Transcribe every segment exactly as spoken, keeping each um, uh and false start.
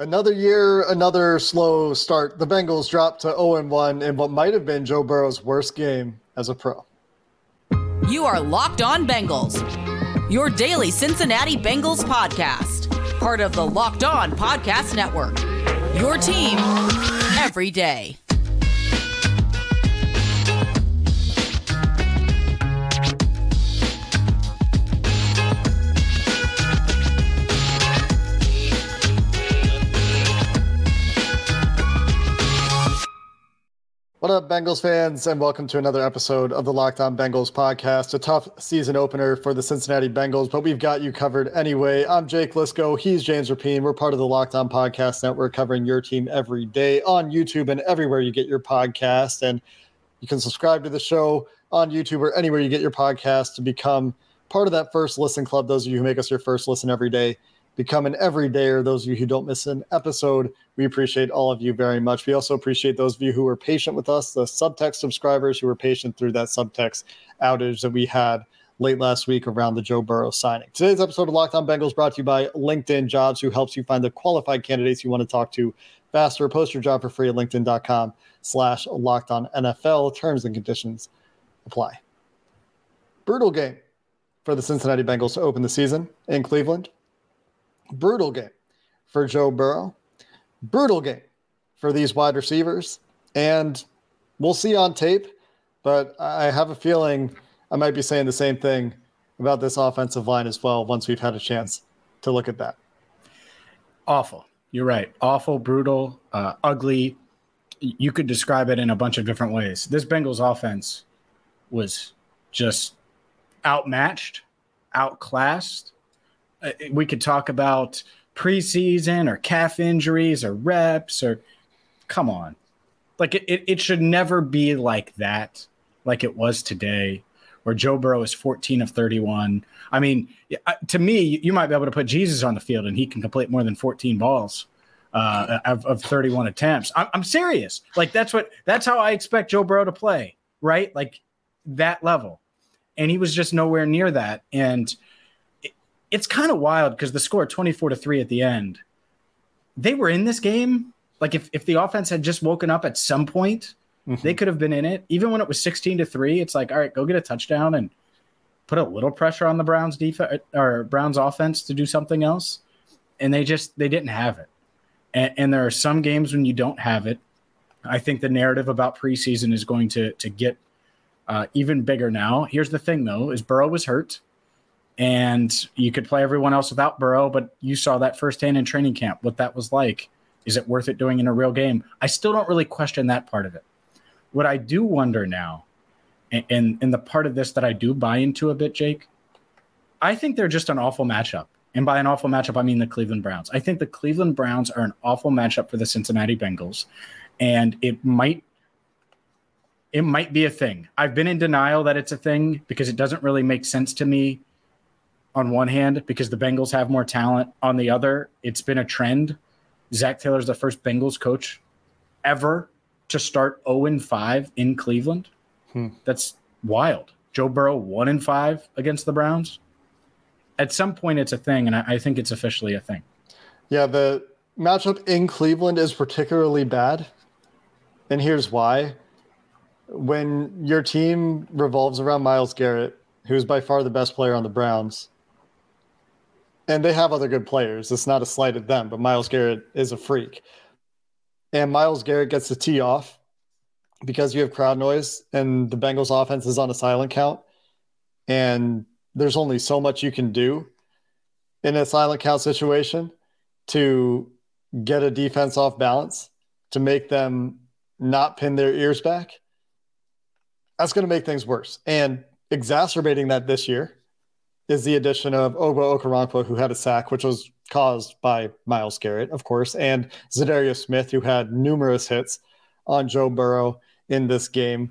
Another year, another slow start. The Bengals dropped to oh and one in what might have been Joe Burrow's worst game as a pro. You are Locked On Bengals, your daily Cincinnati Bengals podcast, part of the Locked On Podcast Network, your team every day. What up, Bengals fans, and welcome to another episode of the Locked On Bengals podcast. A tough season opener for the Cincinnati Bengals, but we've got you covered anyway. I'm Jake Liscow. He's James Rapien. We're part of the Locked On Podcast Network, covering your team every day on YouTube and everywhere you get your podcast. And you can subscribe to the show on YouTube or anywhere you get your podcast to become part of that first listen club. Those of you who make us your first listen every day, become an everydayer. Those of you who don't miss an episode, we appreciate all of you very much. We also appreciate those of you who were patient with us, the Subtext subscribers who were patient through that Subtext outage that we had late last week around the Joe Burrow signing. Today's episode of Locked On Bengals brought to you by LinkedIn Jobs, who helps you find the qualified candidates you want to talk to faster. Post your job for free at linkedin.com slash locked on NFL. Terms and conditions apply. Brutal game for the Cincinnati Bengals to open the season in Cleveland. Brutal game for Joe Burrow. Brutal game for these wide receivers. And we'll see on tape, but I have a feeling I might be saying the same thing about this offensive line as well once we've had a chance to look at that. Awful. You're right. Awful, brutal, uh, ugly. You could describe it in a bunch of different ways. This Bengals offense was just outmatched, outclassed. We could talk about preseason or calf injuries or reps or come on. Like it, it, it should never be like that, like it was today, where Joe Burrow is fourteen of thirty-one. I mean, to me, you might be able to put Jesus on the field and he can complete more than fourteen balls uh, of, of thirty-one attempts. I'm, I'm serious. Like that's what, that's how I expect Joe Burrow to play, right? Like that level. And he was just nowhere near that. And it's kind of wild because the score twenty-four to three at the end, they were in this game. Like if, if the offense had just woken up at some point, mm-hmm. they could have been in it. Even when it was sixteen to three, it's like, all right, go get a touchdown and put a little pressure on the Browns defense or Browns offense to do something else. And they just, they didn't have it. And, and there are some games when you don't have it. I think the narrative about preseason is going to, to get uh, even bigger now. Here's the thing though, is Burrow was hurt. And you could play everyone else without Burrow, but you saw that firsthand in training camp, what that was like. Is it worth it doing in a real game? I still don't really question that part of it. What I do wonder now, and, and, and the part of this that I do buy into a bit, Jake, I think they're just an awful matchup. And by an awful matchup, I mean the Cleveland Browns. I think the Cleveland Browns are an awful matchup for the Cincinnati Bengals. And it might it might be a thing. I've been in denial that it's a thing because it doesn't really make sense to me. On one hand, because the Bengals have more talent. On the other, it's been a trend. Zach Taylor is the first Bengals coach ever to start oh and five in Cleveland. Hmm. That's wild. Joe Burrow one and five against the Browns. At some point, it's a thing, and I, I think it's officially a thing. Yeah, the matchup in Cleveland is particularly bad, and here's why. When your team revolves around Myles Garrett, who's by far the best player on the Browns, and they have other good players. It's not a slight at them, but Myles Garrett is a freak. And Myles Garrett gets the tee off because you have crowd noise and the Bengals offense is on a silent count. And there's only so much you can do in a silent count situation to get a defense off balance, to make them not pin their ears back. That's going to make things worse. And exacerbating that this year is the addition of Ogbo Okoronkwo, who had a sack, which was caused by Myles Garrett, of course, and Zadarius Smith, who had numerous hits on Joe Burrow in this game.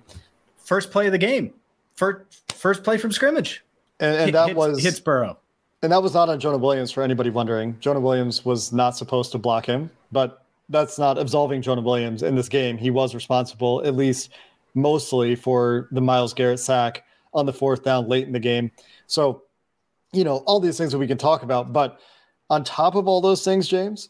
First play of the game. First, first play from scrimmage. And, and that hits, was... Hits Burrow. And that was not on Jonah Williams, for anybody wondering. Jonah Williams was not supposed to block him, but that's not absolving Jonah Williams in this game. He was responsible, at least mostly, for the Myles Garrett sack on the fourth down late in the game. So, you know, all these things that we can talk about, but on top of all those things, James,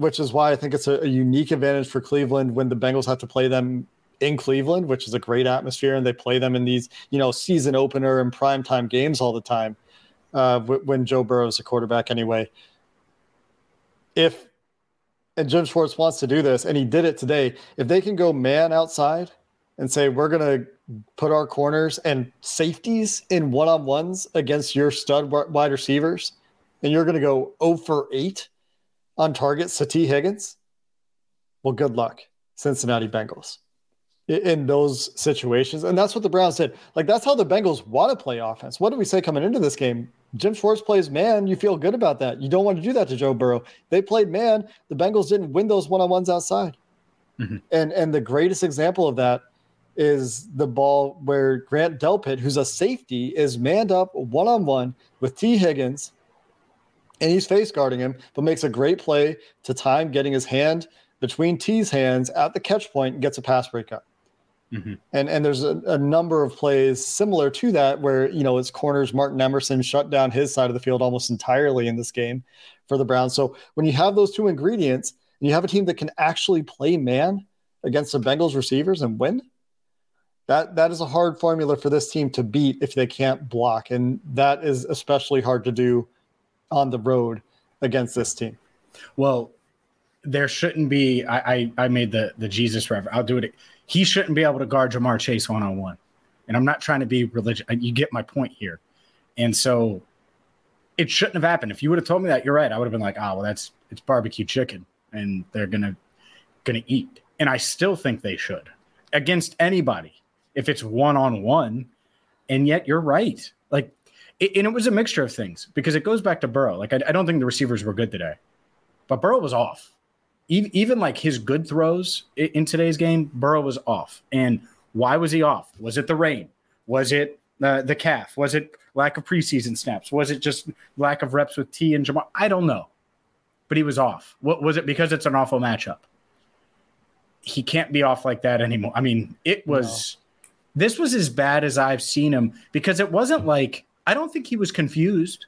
which is why I think it's a, a unique advantage for Cleveland when the Bengals have to play them in Cleveland, which is a great atmosphere, and they play them in these, you know, season opener and primetime games all the time uh, w- when Joe Burrow is a quarterback anyway. If, and Jim Schwartz wants to do this, and he did it today, if they can go man outside and say, we're going to put our corners and safeties in one-on-ones against your stud wide receivers, and you're going to go zero for eight on targets to Tee Higgins, well, good luck, Cincinnati Bengals, in those situations. And that's what the Browns did. Like, that's how the Bengals want to play offense. What did we say coming into this game? Jim Schwartz plays man. You feel good about that. You don't want to do that to Joe Burrow. They played man. The Bengals didn't win those one-on-ones outside. Mm-hmm. And and the greatest example of that is the ball where Grant Delpit, who's a safety, is manned up one-on-one with Tee Higgins, and he's face guarding him, but makes a great play to time, getting his hand between T's hands at the catch point and gets a pass breakup. Mm-hmm. And and there's a, a number of plays similar to that where, you know, it's corners. Martin Emerson shut down his side of the field almost entirely in this game for the Browns. So when you have those two ingredients and you have a team that can actually play man against the Bengals receivers and win, that that is a hard formula for this team to beat if they can't block. And that is especially hard to do on the road against this team. Well, there shouldn't be, I, I, I made the, the Jesus reference. I'll do it. He shouldn't be able to guard Jamar Chase one-on-one. And I'm not trying to be religious. You get my point here. And so it shouldn't have happened. If you would have told me that, you're right. I would have been like, oh, well, that's, it's barbecue chicken and they're going to, going to eat. And I still think they should against anybody if it's one-on-one. And yet you're right. Like, it, and it was a mixture of things because it goes back to Burrow. Like, I, I don't think the receivers were good today, but Burrow was off. Even like his good throws in today's game, Burrow was off. And why was he off? Was it the rain? Was it uh, the calf? Was it lack of preseason snaps? Was it just lack of reps with T and Jamar? I don't know, but he was off. What, was it because it's an awful matchup? He can't be off like that anymore. I mean, it was no. This was as bad as I've seen him because it wasn't like I don't think he was confused.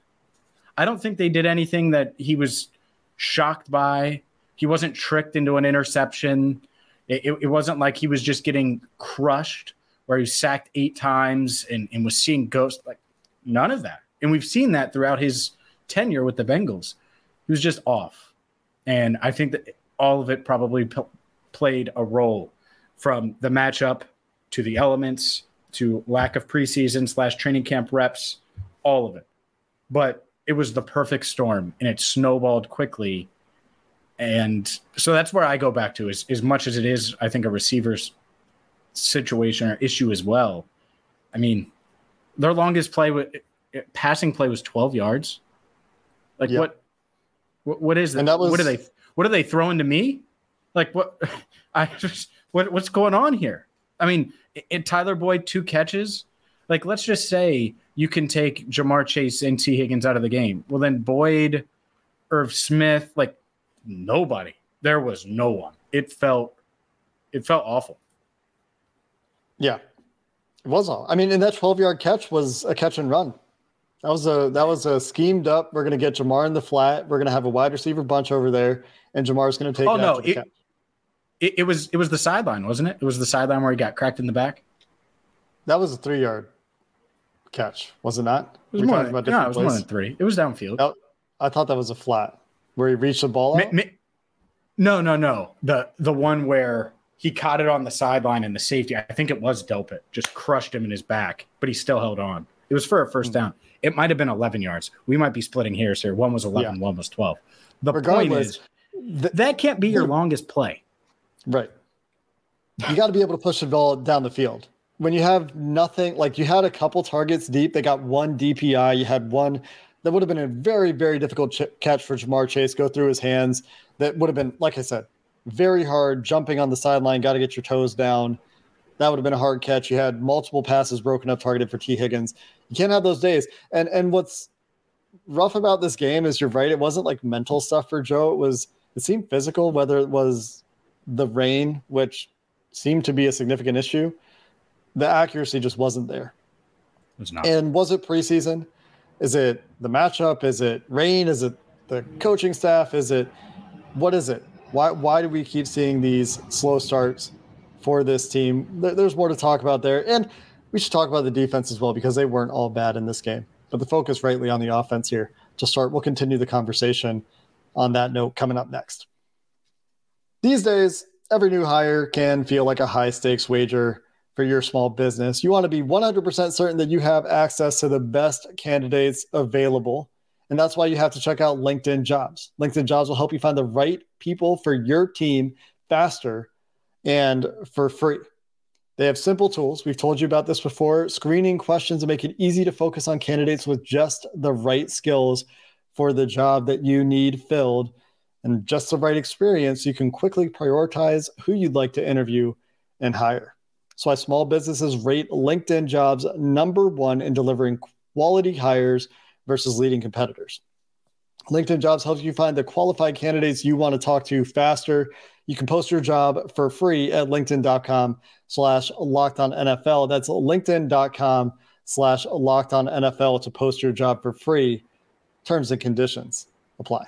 I don't think they did anything that he was shocked by. He wasn't tricked into an interception. It, it, it wasn't like he was just getting crushed where he was sacked eight times and, and was seeing ghosts. Like, none of that. And we've seen that throughout his tenure with the Bengals. He was just off. And I think that all of it probably p- played a role, from the matchup to the elements to lack of preseason slash training camp reps, all of it. But it was the perfect storm, and it snowballed quickly. And so that's where I go back to, is as much as it is, I think, a receiver's situation or issue as well. I mean, their longest play, with passing play, was twelve yards. Like, yeah. what, what, what is that? that was, what are they, what are they throwing to me? Like, what, I just, what, what's going on here? I mean, it, Tyler Boyd, two catches. Like, let's just say you can take Jamar Chase and Tee Higgins out of the game. Well, then Boyd, Irv Smith, like, nobody. There was no one. It felt, it felt awful. Yeah, it was all. I mean, and that twelve-yard catch was a catch and run. That was a that was a schemed up. We're gonna get Jamar in the flat. We're gonna have a wide receiver bunch over there, and Jamar's gonna take. Oh no! It, it it was it was the sideline, wasn't it? It was the sideline where he got cracked in the back. That was a three-yard catch, was it not? It was, more than, about no, it was more than three. It was downfield. That, I thought that was a flat. Where he reached the ball out? No, no, no. The the one where he caught it on the sideline and the safety, I think it was Delpit, just crushed him in his back, but he still held on. It was for a first down. It might have been eleven yards. We might be splitting hairs here. One was eleven, yeah. One was twelve. The Regardless, point is, th- that can't be your longest play. Right. You got to be able to push the ball down the field. When you have nothing, like you had a couple targets deep, they got one D P I, you had one. That would have been a very, very difficult ch- catch for Jamar Chase, go through his hands. That would have been, like I said, very hard, jumping on the sideline, got to get your toes down. That would have been a hard catch. You had multiple passes broken up, targeted for Tee Higgins. You can't have those days. And and what's rough about this game is, you're right, it wasn't like mental stuff for Joe. It was, it seemed physical, whether it was the rain, which seemed to be a significant issue. The accuracy just wasn't there. It was not. And was it preseason? Is it the matchup? Is it rain? Is it the coaching staff? Is it what is it? Why why do we keep seeing these slow starts for this team? There's more to talk about there. And we should talk about the defense as well, because they weren't all bad in this game. But the focus rightly on the offense here to start. We'll continue the conversation on that note coming up next. These days, every new hire can feel like a high-stakes wager for your small business. You want to be one hundred percent certain that you have access to the best candidates available. And that's why you have to check out LinkedIn Jobs. LinkedIn Jobs will help you find the right people for your team faster and for free. They have simple tools. We've told you about this before. Screening questions that make it easy to focus on candidates with just the right skills for the job that you need filled. And just the right experience, you can quickly prioritize who you'd like to interview and hire. So why small businesses rate LinkedIn Jobs number one in delivering quality hires versus leading competitors. LinkedIn Jobs helps you find the qualified candidates you want to talk to faster. You can post your job for free at linkedin.com slash locked on NFL. That's linkedin.com slash locked on NFL to post your job for free. Terms and conditions apply.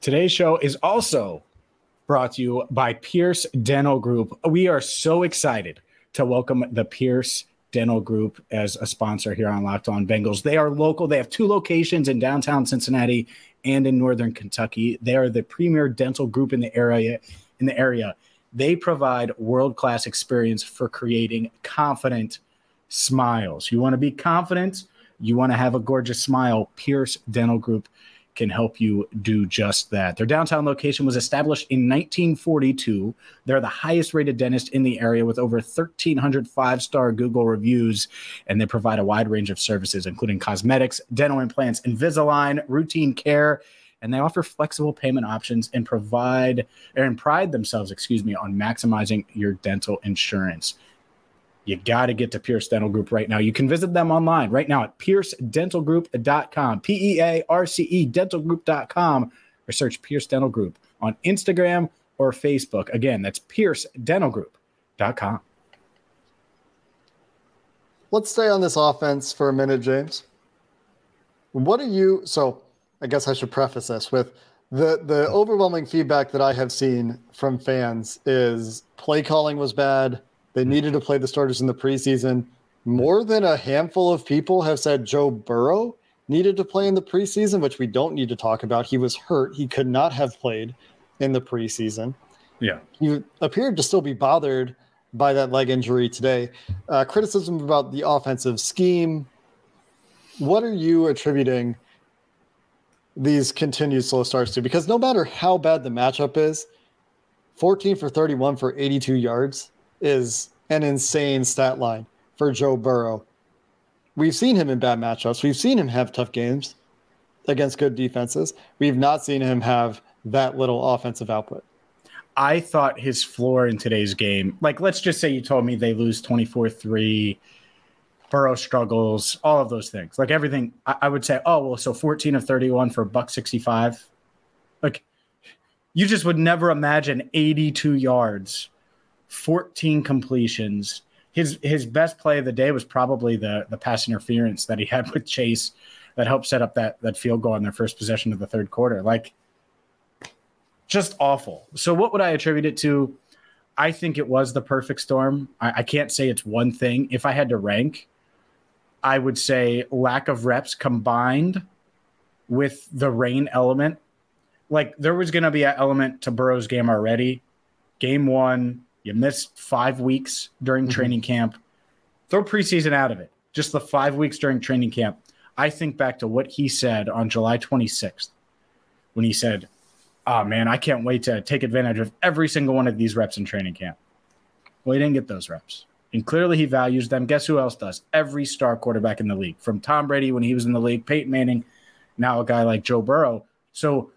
Today's show is also brought to you by Pierce Dental Group. We are so excited to welcome the Pierce Dental Group as a sponsor here on Locked On Bengals. They are local. They have two locations in downtown Cincinnati and in northern Kentucky. They are the premier dental group in the area. In the area, they provide world-class experience for creating confident smiles. You want to be confident. You want to have a gorgeous smile. Pierce Dental Group can help you do just that. Their downtown location was established in nineteen forty-two. They're the highest rated dentist in the area with over one thousand three hundred five-star Google reviews, and they provide a wide range of services, including cosmetics, dental implants, Invisalign, routine care, and they offer flexible payment options and provide and pride themselves, excuse me, on maximizing your dental insurance. You got to get to Pierce Dental Group right now. You can visit them online right now at pierce dental group dot com, P E A R C E dental group dot com, or search Pierce Dental Group on Instagram or Facebook. Again, that's pierce dental group dot com. Let's stay on this offense for a minute, James. What are you – so I guess I should preface this with the, the overwhelming feedback that I have seen from fans is play calling was bad. They needed to play the starters in the preseason. More than a handful of people have said Joe Burrow needed to play in the preseason, which we don't need to talk about. He was hurt. He could not have played in the preseason. Yeah. He appeared to still be bothered by that leg injury today. Uh, criticism about the offensive scheme. What are you attributing these continued slow starts to? Because no matter how bad the matchup is, fourteen for thirty-one for eighty-two yards is an insane stat line for Joe Burrow. We've seen him in bad matchups. We've seen him have tough games against good defenses. We've not seen him have that little offensive output. I thought his floor in today's game, like, let's just say you told me they lose twenty-four three, Burrow struggles, all of those things. Like everything, I, I would say, oh, well, so fourteen of thirty-one for buck sixty-five. Like, you just would never imagine eighty-two yards, fourteen completions. His his best play of the day was probably the the pass interference that he had with Chase that helped set up that that field goal in their first possession of the third quarter. Like, just awful. So what would I attribute it to? I think it was the perfect storm. I, I can't say it's one thing. If I had to rank, I would say lack of reps combined with the rain element. Like, there was going to be an element to Burrow's game already. Game one, you missed five weeks during mm-hmm. training camp. Throw preseason out of it. Just the five weeks during training camp. I think back to what he said on July twenty-sixth when he said, oh, man, I can't wait to take advantage of every single one of these reps in training camp. Well, he didn't get those reps. And clearly he values them. Guess who else does? Every star quarterback in the league. From Tom Brady when he was in the league, Peyton Manning, now a guy like Joe Burrow. So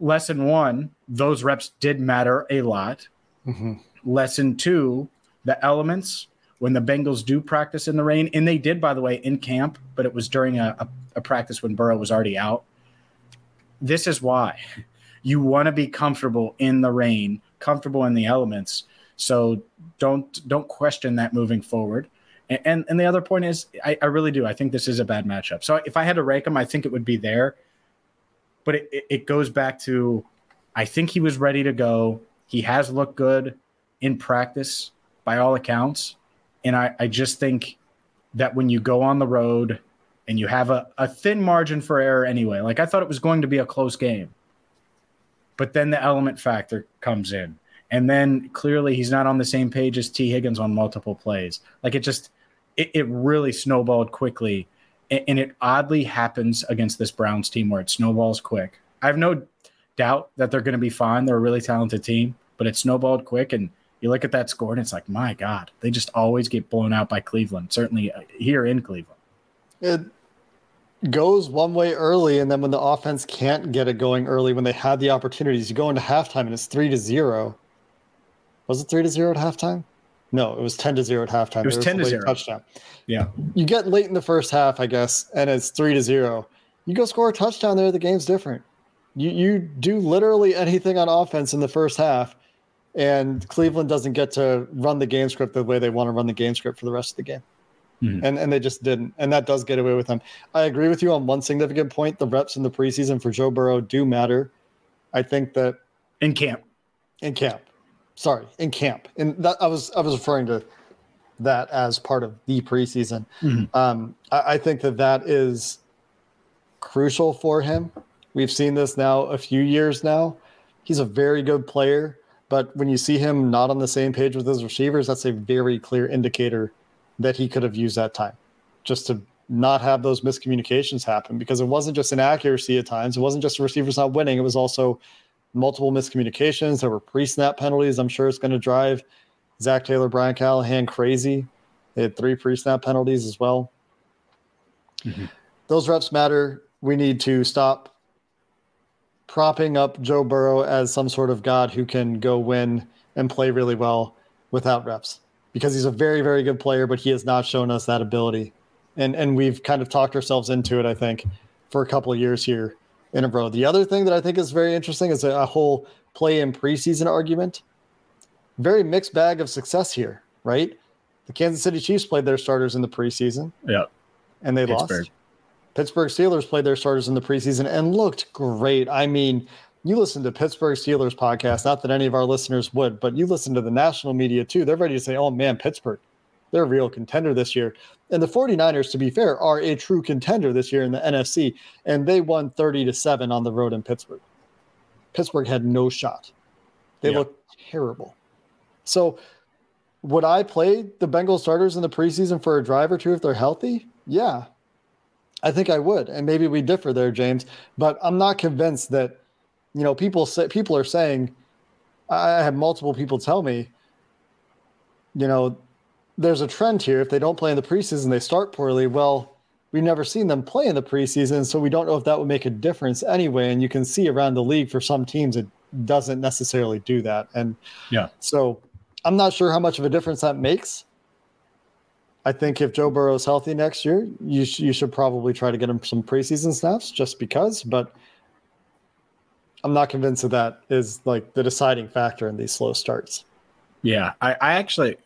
lesson one, those reps did matter a lot. Mm-hmm. Lesson two, the elements, when the Bengals do practice in the rain, and they did, by the way, in camp, but it was during a, a, a practice when Burrow was already out. This is why you want to be comfortable in the rain, comfortable in the elements. So don't don't question that moving forward. And and, and the other point is, I, I really do. I think this is a bad matchup. So if I had to rank them, I think it would be there. but it, it goes back to, I think he was ready to go. He has looked good in practice by all accounts. And I, I just think that when you go on the road and you have a, a thin margin for error anyway, like I thought it was going to be a close game, but then the element factor comes in. And then clearly he's not on the same page as Tee Higgins on multiple plays. Like it just, it, it really snowballed quickly. And it oddly happens against this Browns team where it snowballs quick. I have no doubt that they're going to be fine. They're a really talented team, but it snowballed quick. And you look at that score and it's like, my God, they just always get blown out by Cleveland, certainly here in Cleveland. It goes one way early, and then when the offense can't get it going early, when they had the opportunities, you go into halftime and it's three to zero. Was it three to zero at halftime? No, it was ten to zero at halftime. It was, was ten to zero touchdown. Yeah, you get late in the first half, I guess, and it's three to zero. You go score a touchdown there, the game's different. You you do literally anything on offense in the first half, and Cleveland doesn't get to run the game script the way they want to run the game script for the rest of the game, mm-hmm. and and they just didn't. And that does get away with them. I agree with you on one significant point: the reps in the preseason for Joe Burrow do matter. I think that in camp, in camp. Sorry, in camp, and that I was I was referring to that as part of the preseason. Mm-hmm. Um, I, I think that that is crucial for him. We've seen this now a few years now. He's a very good player, but when you see him not on the same page with his receivers, that's a very clear indicator that he could have used that time just to not have those miscommunications happen. Because it wasn't just inaccuracy at times; it wasn't just the receivers not winning. It was also multiple miscommunications. There were pre-snap penalties. I'm sure it's going to drive Zach Taylor, Brian Callahan crazy. They had three pre-snap penalties as well. Mm-hmm. Those reps matter. We need to stop propping up Joe Burrow as some sort of god who can go win and play really well without reps, because he's a very, very good player, but he has not shown us that ability. And, and we've kind of talked ourselves into it, I think, for a couple of years here in a row. The other thing that I think is very interesting is a whole play in preseason argument. Very mixed bag of success here, right? The Kansas City Chiefs played their starters in the preseason. Yeah. And they Pittsburgh. lost. Pittsburgh Steelers played their starters in the preseason and looked great. I mean, you listen to Pittsburgh Steelers podcast, not that any of our listeners would, but you listen to the national media too. They're ready to say, oh man, Pittsburgh, they're a real contender this year. And the 49ers, to be fair, are a true contender this year in the N F C. And they won thirty to seven on the road in Pittsburgh. Pittsburgh had no shot. They yeah. looked terrible. So would I play the Bengals starters in the preseason for a drive or two if they're healthy? Yeah, I think I would. And maybe we differ there, James. But I'm not convinced that, you know, people say, people are saying, I have multiple people tell me, you know, there's a trend here. If they don't play in the preseason, they start poorly. Well, we've never seen them play in the preseason, so we don't know if that would make a difference anyway. And you can see around the league for some teams, it doesn't necessarily do that. And yeah, so I'm not sure how much of a difference that makes. I think if Joe Burrow's healthy next year, you, sh- you should probably try to get him some preseason snaps just because, but I'm not convinced that that is like the deciding factor in these slow starts. Yeah, I, I actually...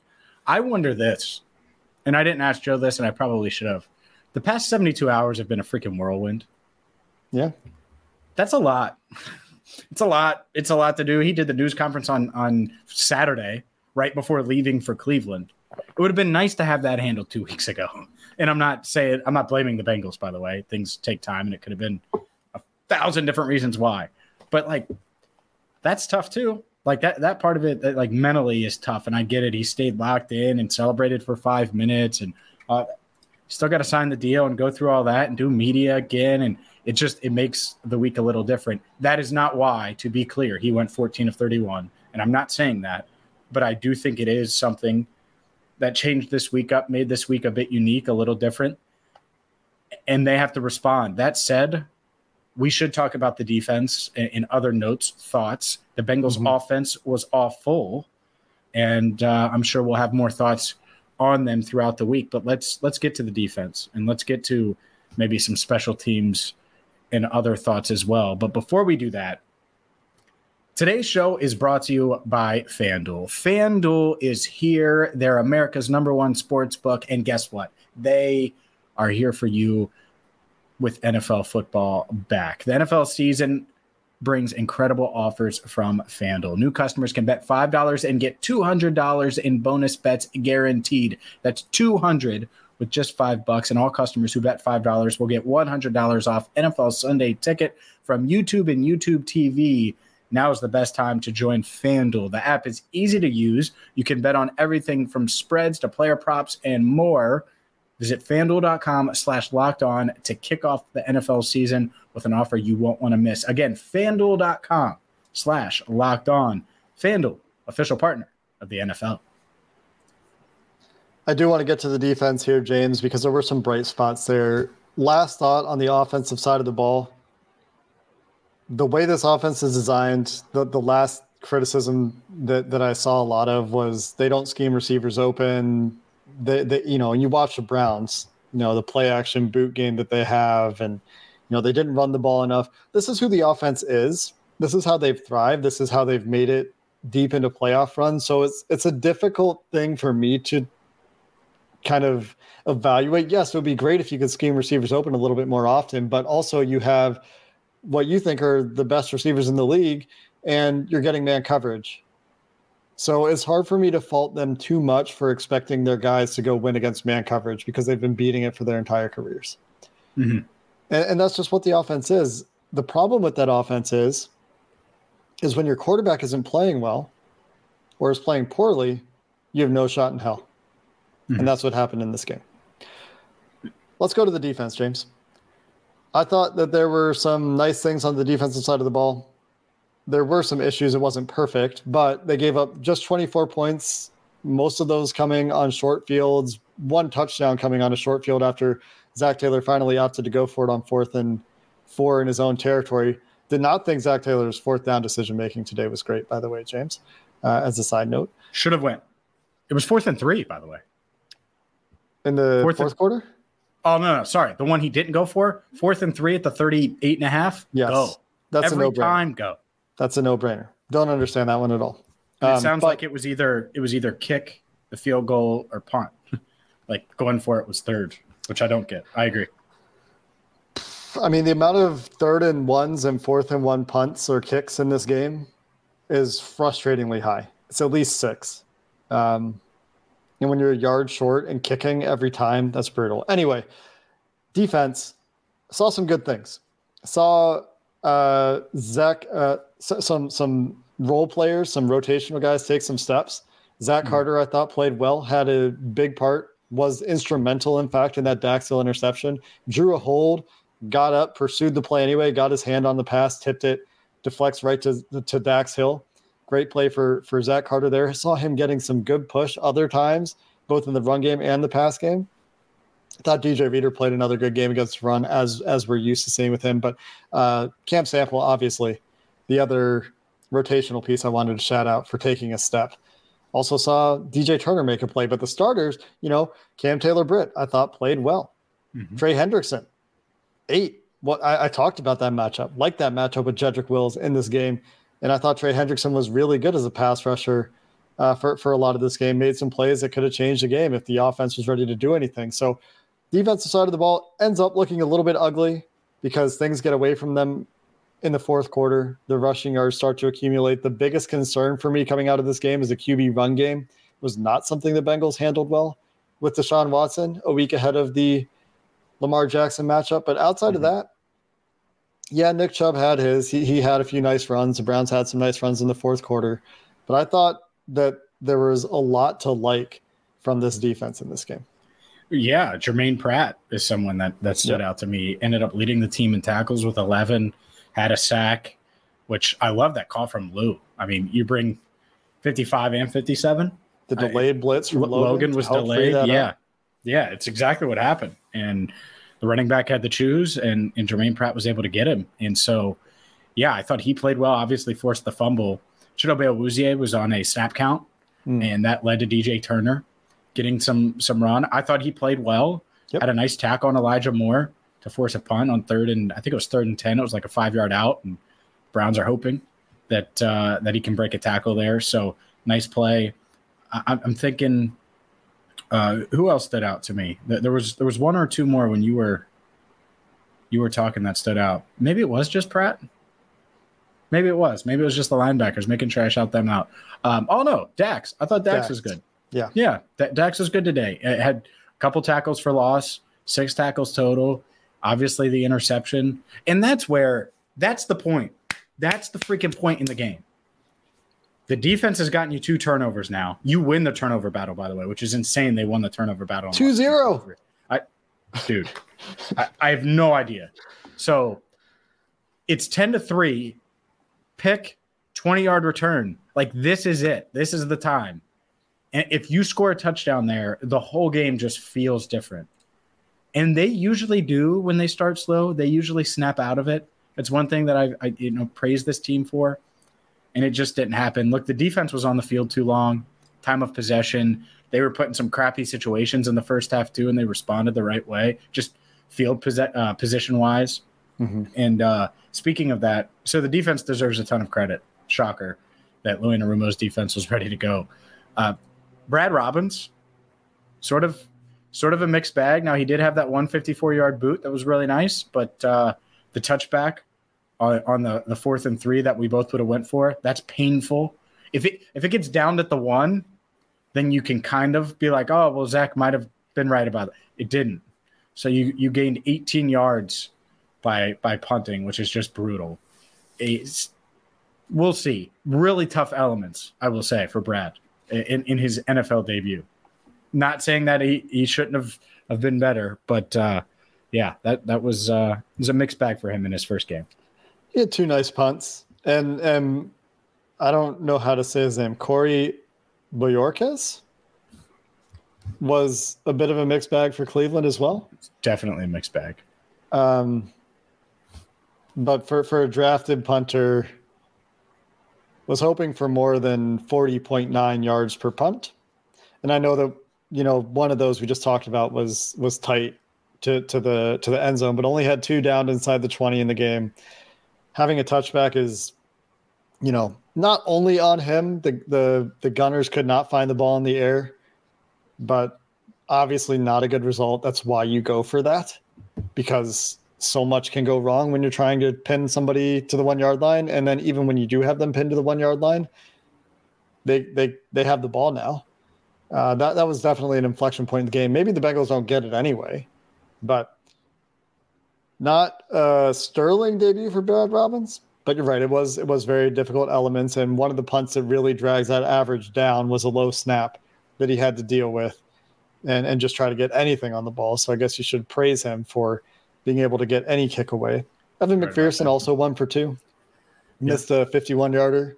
I wonder this, and I didn't ask Joe this, and I probably should have. The past seventy-two hours have been a freaking whirlwind. Yeah. That's a lot. It's a lot. It's a lot to do. He did the news conference on, on Saturday, right before leaving for Cleveland. It would have been nice to have that handled two weeks ago. And I'm not saying – I'm not blaming the Bengals, by the way. Things take time, and it could have been a thousand different reasons why. But, like, that's tough, too. Like that, that part of it, that like mentally is tough, and I get it. He stayed locked in and celebrated for five minutes, and uh, still got to sign the deal and go through all that and do media again, and it just it makes the week a little different. That is not why, to be clear, he went fourteen of thirty-one, and I'm not saying that, but I do think it is something that changed this week up, made this week a bit unique, a little different, and they have to respond. That said, we should talk about the defense in other notes, thoughts. The Bengals' mm-hmm. offense was awful, and uh, I'm sure we'll have more thoughts on them throughout the week. But let's let's get to the defense, and let's get to maybe some special teams and other thoughts as well. But before we do that, today's show is brought to you by FanDuel. FanDuel is here. They're America's number one sports book, and guess what? They are here for you with N F L football back. The N F L season brings incredible offers from FanDuel. New customers can bet five dollars and get two hundred dollars in bonus bets guaranteed. That's two hundred dollars with just five bucks, and all customers who bet five dollars will get one hundred dollars off N F L Sunday Ticket from YouTube and YouTube T V. Now is the best time to join FanDuel. The app is easy to use. You can bet on everything from spreads to player props and more. Visit FanDuel.com slash locked on to kick off the N F L season with an offer you won't want to miss. Again, FanDuel.com slash locked on. FanDuel, official partner of the N F L. I do want to get to the defense here, James, because there were some bright spots there. Last thought on the offensive side of the ball. The way this offense is designed, the, the last criticism that, that I saw a lot of was they don't scheme receivers open. They, they, you know, and you watch the Browns, you know, the play action boot game that they have, and, you know, they didn't run the ball enough. This is who the offense is. This is how they've thrived. This is how they've made it deep into playoff runs. So it's it's a difficult thing for me to kind of evaluate. Yes, it would be great if you could scheme receivers open a little bit more often, but also you have what you think are the best receivers in the league, and you're getting man coverage. So it's hard for me to fault them too much for expecting their guys to go win against man coverage because they've been beating it for their entire careers. Mm-hmm. And, and that's just what the offense is. The problem with that offense is, is when your quarterback isn't playing well or is playing poorly, you have no shot in hell. Mm-hmm. And that's what happened in this game. Let's go to the defense, James. I thought that there were some nice things on the defensive side of the ball. There were some issues. It wasn't perfect, but they gave up just twenty-four points, most of those coming on short fields, one touchdown coming on a short field after Zach Taylor finally opted to go for it on fourth and four in his own territory. Did not think Zach Taylor's fourth down decision-making today was great, by the way, James, uh, as a side note. Should have went. It was fourth and three, by the way. In the fourth, fourth and- quarter? Oh, no, no, sorry. The one he didn't go for, fourth and three at the thirty-eight and a half. Yes. Go. That's Every a no-brainer. time, go. That's a no-brainer. Don't understand that one at all. Um, it sounds but, like it was either it was either kick, the field goal, or punt. Like going for it was third, which I don't get. I agree. I mean, the amount of third and ones and fourth and one punts or kicks in this game is frustratingly high. It's at least six. Um, and when you're a yard short and kicking every time, that's brutal. Anyway, defense, saw some good things. Saw uh, Zach... Uh, So, some some role players, some rotational guys take some steps. Zach mm-hmm. Carter, I thought, played well, had a big part, was instrumental, in fact, in that Dax Hill interception. Drew a hold, got up, pursued the play anyway, got his hand on the pass, tipped it, deflects right to, to Dax Hill. Great play for, for Zach Carter there. Saw him getting some good push other times, both in the run game and the pass game. I thought D J Reader played another good game against the run, as, as we're used to seeing with him. But uh, Cam Sample, obviously, the other rotational piece I wanted to shout out for taking a step. Also saw D J Turner make a play, but the starters, you know, Cam Taylor-Britt, I thought played well. Mm-hmm. Trey Hendrickson, eight. What well, I, I talked about that matchup, like that matchup with Jedrick Wills in this game, and I thought Trey Hendrickson was really good as a pass rusher uh, for for a lot of this game. Made some plays that could have changed the game if the offense was ready to do anything. So, defensive side of the ball ends up looking a little bit ugly because things get away from them. In the fourth quarter, the rushing yards start to accumulate. The biggest concern for me coming out of this game is the Q B run game. It was not something the Bengals handled well with Deshaun Watson a week ahead of the Lamar Jackson matchup. But outside mm-hmm. of that, yeah, Nick Chubb had his. He he had a few nice runs. The Browns had some nice runs in the fourth quarter. But I thought that there was a lot to like from this defense in this game. Yeah, Jermaine Pratt is someone that, that stood yeah. out to me. Ended up leading the team in tackles with eleven. Had a sack, which I love that call from Lou. I mean, you bring fifty-five and fifty-seven. The delayed I, blitz from Logan, Logan was delayed. Yeah, up. yeah, it's exactly what happened. And the running back had the choose, and, and Jermaine Pratt was able to get him. And so, yeah, I thought he played well. Obviously, forced the fumble. Chidobe Awuzie was on a snap count, mm. and that led to D J Turner getting some some run. I thought he played well. Yep. Had a nice tackle on Elijah Moore to force a punt on third and I think it was third and ten. It was like a five yard out, and Browns are hoping that uh, that he can break a tackle there. So nice play. I- I'm thinking, uh, who else stood out to me? There was there was one or two more when you were you were talking that stood out. Maybe it was just Pratt. Maybe it was. Maybe it was just the linebackers making sure I shout them out. Um, oh, no, Dax. I thought Dax, Dax. was good. Yeah. Yeah, D- Dax was good today. It had a couple tackles for loss, six tackles total, obviously the interception. And that's where – that's the point. That's the freaking point in the game. The defense has gotten you two turnovers now. You win the turnover battle, by the way, which is insane. They won the turnover battle. two zero. I, dude, I, I have no idea. So it's ten to three. Pick, twenty-yard return. Like, this is it. This is the time. And if you score a touchdown there, the whole game just feels different. And they usually do when they start slow. They usually snap out of it. It's one thing that I, I you know, praise this team for. And it just didn't happen. Look, the defense was on the field too long. Time of possession. They were put in some crappy situations in the first half, too, and they responded the right way, just field pos- uh, position-wise. Mm-hmm. And uh, speaking of that, so the defense deserves a ton of credit. Shocker that Louis Narumo's defense was ready to go. Uh, Brad Robbins, sort of sort of a mixed bag. Now, he did have that one fifty-four-yard boot that was really nice, but uh, the touchback, on the, the fourth and three that we both would have went for, that's painful. If it if it gets down at the one, then you can kind of be like, oh, well, Zach might have been right about it. It didn't. So you you gained eighteen yards by by punting, which is just brutal. It's, we'll see. Really tough elements, I will say, for Brad in, in his N F L debut. Not saying that he, he shouldn't have, have been better, but, uh, yeah, that, that was, uh, it was a mixed bag for him in his first game. He had two nice punts, and and I don't know how to say his name. Corey Boyorquez was a bit of a mixed bag for Cleveland as well. It's definitely a mixed bag. Um, but for, for a drafted punter, was hoping for more than forty point nine yards per punt, and I know that you know one of those we just talked about was was tight to to the to the end zone, but only had two down inside the twenty in the game. Having a touchback is, you know, not only on him. The, the the Gunners could not find the ball in the air, but obviously not a good result. That's why you go for that, because so much can go wrong when you're trying to pin somebody to the one-yard line. And then even when you do have them pinned to the one-yard line, they they they have the ball now. Uh, that, that was definitely an inflection point in the game. Maybe the Bengals don't get it anyway, but... Not a sterling debut for Brad Robbins, but you're right. It was it was very difficult elements, and one of the punts that really drags that average down was a low snap that he had to deal with, and and just try to get anything on the ball. So I guess you should praise him for being able to get any kick away. Evan McPherson also one for two, missed yeah. a fifty-one yarder.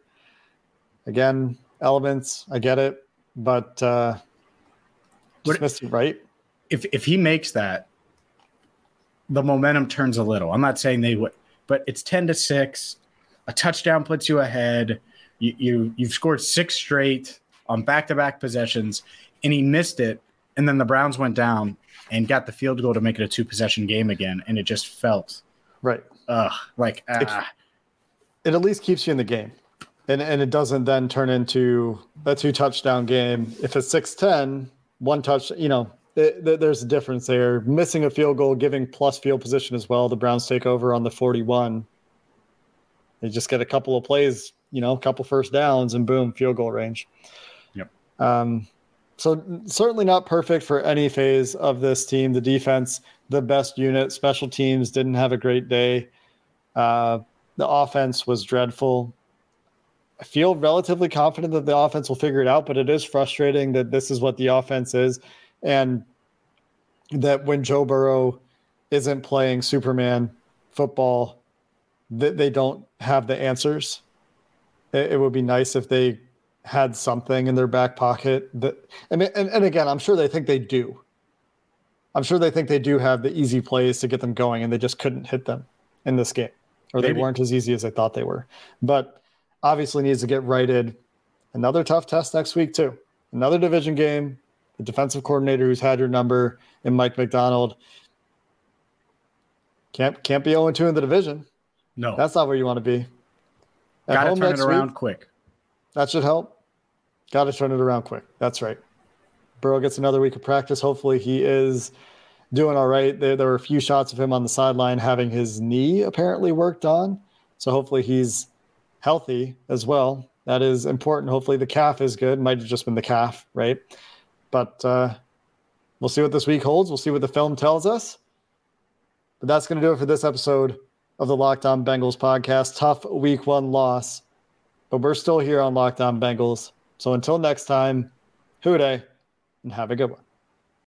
Again, elements. I get it, but uh, just missed it right. If if he makes that, the momentum turns a little. I'm not saying they would, but it's ten to six. A touchdown puts you ahead. You, you, you've scored six straight on back-to-back possessions, and he missed it. And then the Browns went down and got the field goal to make it a two-possession game again, and it just felt right. Ugh, like ah. It, it at least keeps you in the game, and and it doesn't then turn into a two-touchdown game. If it's six ten, one touch, you know. There's a difference there. Missing a field goal, giving plus field position as well. The Browns take over on the forty-one. They just get a couple of plays, you know, a couple first downs, and boom, field goal range. Yep. Um, so certainly not perfect for any phase of this team. The defense, the best unit. Special teams didn't have a great day. Uh, the offense was dreadful. I feel relatively confident that the offense will figure it out, but it is frustrating that this is what the offense is. And that when Joe Burrow isn't playing Superman football, that they don't have the answers. It, it would be nice if they had something in their back pocket. That, and, and and again, I'm sure they think they do. I'm sure they think they do have the easy plays to get them going, and they just couldn't hit them in this game, or Maybe. They weren't as easy as they thought they were. But obviously needs to get righted. Another tough test next week too. Another division game. The defensive coordinator who's had your number in Mike McDonald can't can't be oh and two in the division. No, that's not where you want to be. Got to turn it around quick. That should help. Got to turn it around quick. That's right. Burrow gets another week of practice. Hopefully, he is doing all right. There, there were a few shots of him on the sideline having his knee apparently worked on. So hopefully he's healthy as well. That is important. Hopefully the calf is good. Might have just been the calf, right? But uh, we'll see what this week holds. We'll see what the film tells us. But that's going to do it for this episode of the Locked On Bengals podcast. Tough week one loss, but we're still here on Locked On Bengals. So until next time, hooday, and have a good one.